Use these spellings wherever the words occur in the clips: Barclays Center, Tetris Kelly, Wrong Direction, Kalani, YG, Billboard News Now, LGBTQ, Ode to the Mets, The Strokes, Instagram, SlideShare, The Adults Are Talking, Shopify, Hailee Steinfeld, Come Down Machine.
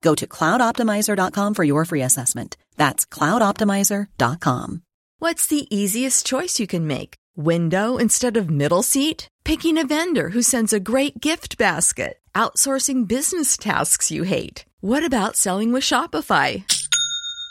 Go to cloudoptimizer.com for your free assessment. That's cloudoptimizer.com. What's the easiest choice you can make? Window instead of middle seat? Picking a vendor who sends a great gift basket? Outsourcing business tasks you hate? What about selling with Shopify?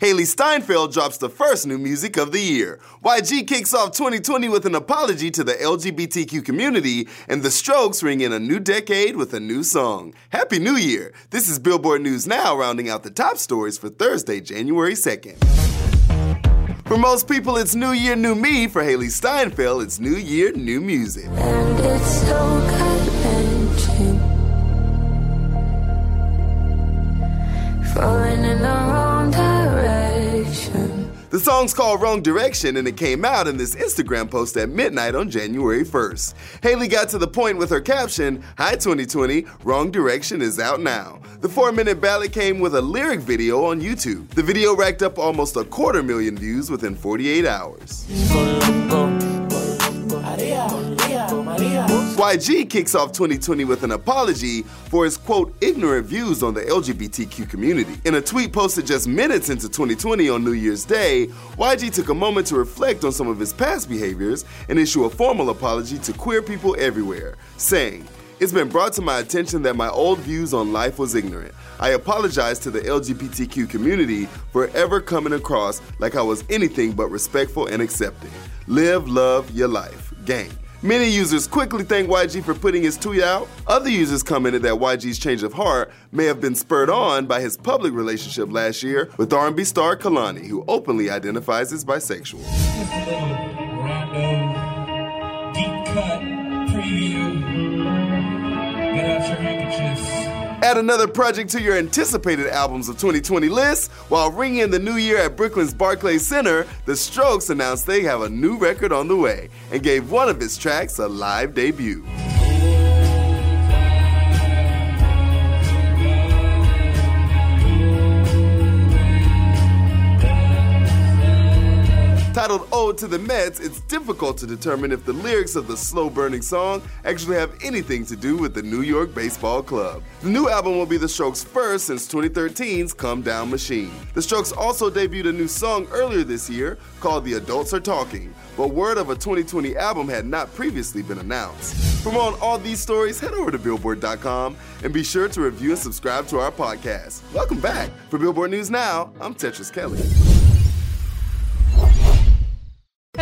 Hailee Steinfeld drops the first new music of the year. YG kicks off 2020 with an apology to the LGBTQ community, and The Strokes ring in a new decade with a new song. Happy New Year! This is Billboard News Now, rounding out the top stories for Thursday, January 2nd. For most people, it's New Year, New Me. For Hailee Steinfeld, it's New Year, New Music. And it's so challenging. Falling in the wrong direction. The song's called Wrong Direction, and it came out in this Instagram post at midnight on January 1st. Hailee got to the point with her caption, "Hi 2020, Wrong Direction is out now." The 4-minute ballad came with a lyric video on YouTube. The video racked up almost 250,000 views within 48 hours. YG kicks off 2020 with an apology for his, quote, ignorant views on the LGBTQ community. In a tweet posted just minutes into 2020 on New Year's Day, YG took a moment to reflect on some of his past behaviors and issue a formal apology to queer people everywhere, saying, "It's been brought to my attention that my old views on life was ignorant. I apologize to the LGBTQ community for ever coming across like I was anything but respectful and accepting. Live, love your life. Gang." Many users quickly thanked YG for putting his tweet out. Other users commented that YG's change of heart may have been spurred on by his public relationship last year with R&B star Kalani, who openly identifies as bisexual. This is a little random, deep-cut preview. Get out your handkerchiefs. Add another project to your anticipated albums of 2020 list. While ringing in the new year at Brooklyn's Barclays Center, The Strokes announced they have a new record on the way and gave one of its tracks a live debut. Titled Ode to the Mets, it's difficult to determine if the lyrics of the slow-burning song actually have anything to do with the New York baseball club. The new album will be The Strokes' first since 2013's Come Down Machine. The Strokes also debuted a new song earlier this year called The Adults Are Talking, but word of a 2020 album had not previously been announced. For more on all these stories, head over to Billboard.com and be sure to review and subscribe to our podcast. Welcome back. For Billboard News Now, I'm Tetris Kelly.